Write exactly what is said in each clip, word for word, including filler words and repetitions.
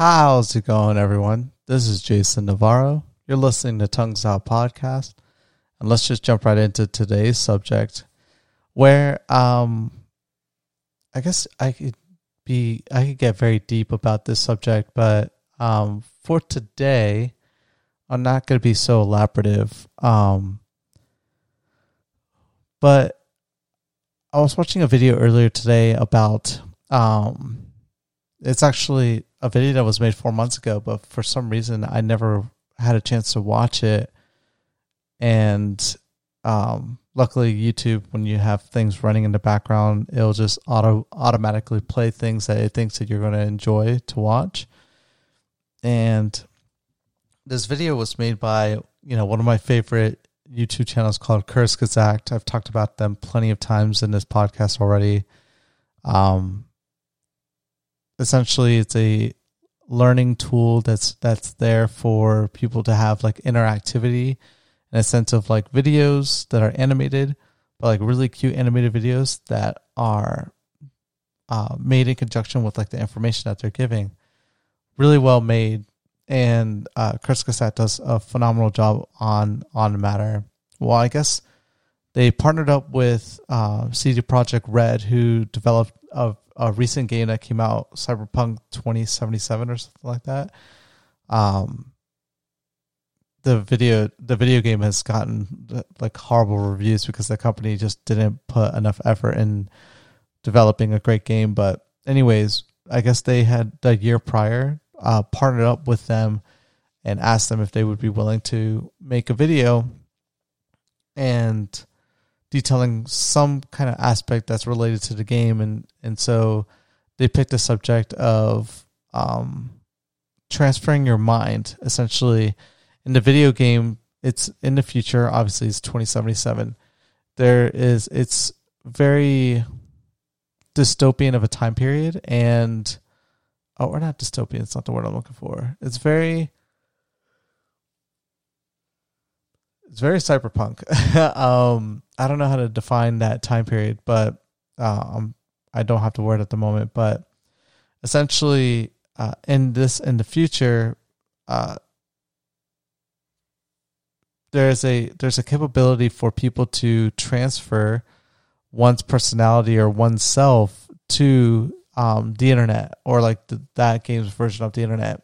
How's it going, everyone? This is Jason Navarro. You're listening to Tongues Out Podcast. And let's just jump right into today's subject, where um, I guess I could be I could get very deep about this subject, but um, for today, I'm not going to be so elaborative. Um, but I was watching a video earlier today about um, it's actually a video that was made four months ago, but for some reason I never had a chance to watch it. And um, luckily, YouTube, when you have things running in the background, it'll just auto automatically play things that it thinks that you're going to enjoy to watch. And this video was made by, you know, one of my favorite YouTube channels called Kurzgesagt. I've talked about them plenty of times in this podcast already. Um, essentially, it's a learning tool that's that's there for people to have like interactivity. In a sense of like videos that are animated, but like really cute animated videos that are uh, made in conjunction with like the information that they're giving. Really well made. And uh, Chris Cassatt does a phenomenal job on, on the matter. Well, I guess they partnered up with uh, C D Projekt Red, who developed a, a recent game that came out, Cyberpunk twenty seventy-seven or something like that. Um, The video, the video game has gotten like horrible reviews because the company just didn't put enough effort in developing a great game. But anyways, I guess they had the year prior uh, partnered up with them and asked them if they would be willing to make a video and detailing some kind of aspect that's related to the game. And, and so they picked the subject of um, transferring your mind, essentially. In the video game, it's in the future, obviously it's twenty seventy-seven. There is, it's very dystopian of a time period, and, oh, or not dystopian, it's not the word I'm looking for. It's very, it's very cyberpunk. um, I don't know how to define that time period, but um, I don't have the word at the moment, but essentially uh, in this, in the future, uh, There's a there's a capability for people to transfer one's personality or oneself to um, the internet or like the, that game's version of the internet.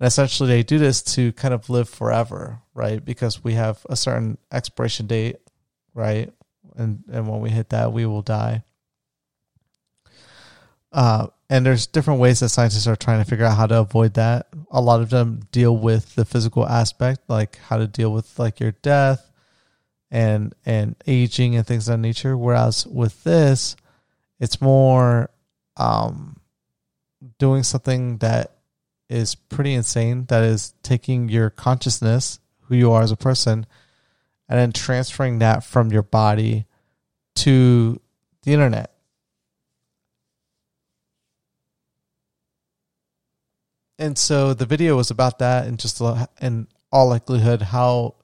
And essentially they do this to kind of live forever, right? Because we have a certain expiration date, right? And and when we hit that, we will die. Uh, and there's different ways that scientists are trying to figure out how to avoid that. A lot of them deal with the physical aspect, like how to deal with like your death and and aging and things of that nature. Whereas with this, it's more um, doing something that is pretty insane, that is taking your consciousness, who you are as a person, and then transferring that from your body to the internet. And so the video was about that, and just in all likelihood, how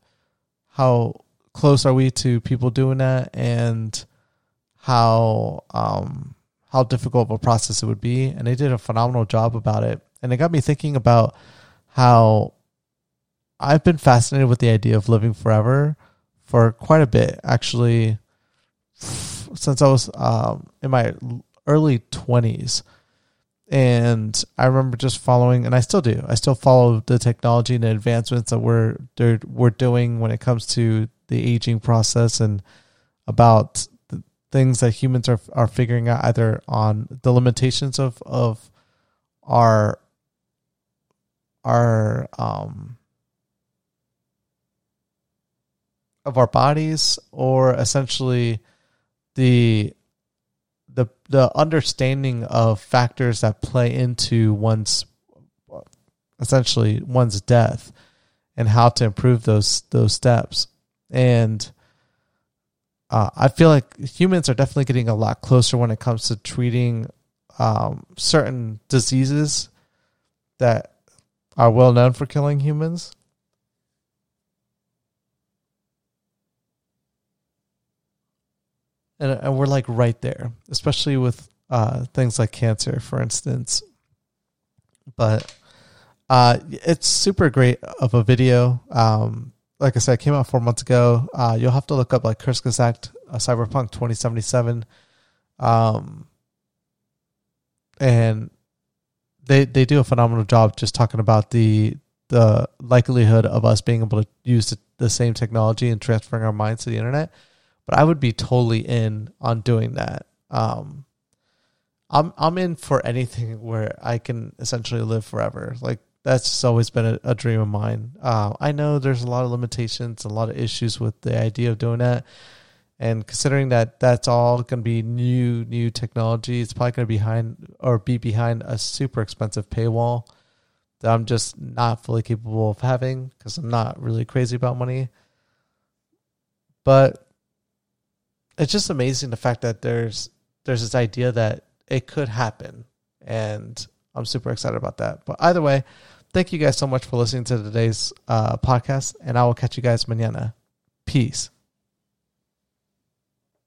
how close are we to people doing that, and how um, how difficult of a process it would be. And they did a phenomenal job about it, and it got me thinking about how I've been fascinated with the idea of living forever for quite a bit, actually, since I was um, in my early twenties. And I remember just following, and I still do, I still follow the technology and the advancements that we're we're doing when it comes to the aging process and about the things that humans are are figuring out, either on the limitations of of our our um of our bodies, or essentially the The the understanding of factors that play into one's, essentially one's death, and how to improve those those steps. And uh, I feel like humans are definitely getting a lot closer when it comes to treating um, certain diseases that are well known for killing humans. And, and we're like right there, especially with uh, things like cancer, for instance. But uh, it's super great of a video. Um, like I said, it came out four months ago. Uh, you'll have to look up like Kurzgesagt, uh, Cyberpunk twenty seventy-seven. Um, and they they do a phenomenal job just talking about the the likelihood of us being able to use the, the same technology and transferring our minds to the internet. But I would be totally in on doing that. Um, I'm I'm in for anything where I can essentially live forever. Like that's always been a, a dream of mine. Uh, I know there's a lot of limitations, a lot of issues with the idea of doing that. And considering that that's all going to be new, new technology, it's probably going to be behind or be behind a super expensive paywall that I'm just not fully capable of having because I'm not really crazy about money. But it's just amazing the fact that there's there's this idea that it could happen, and I'm super excited about that. But either way, thank you guys so much for listening to today's uh, podcast, and I will catch you guys mañana. Peace.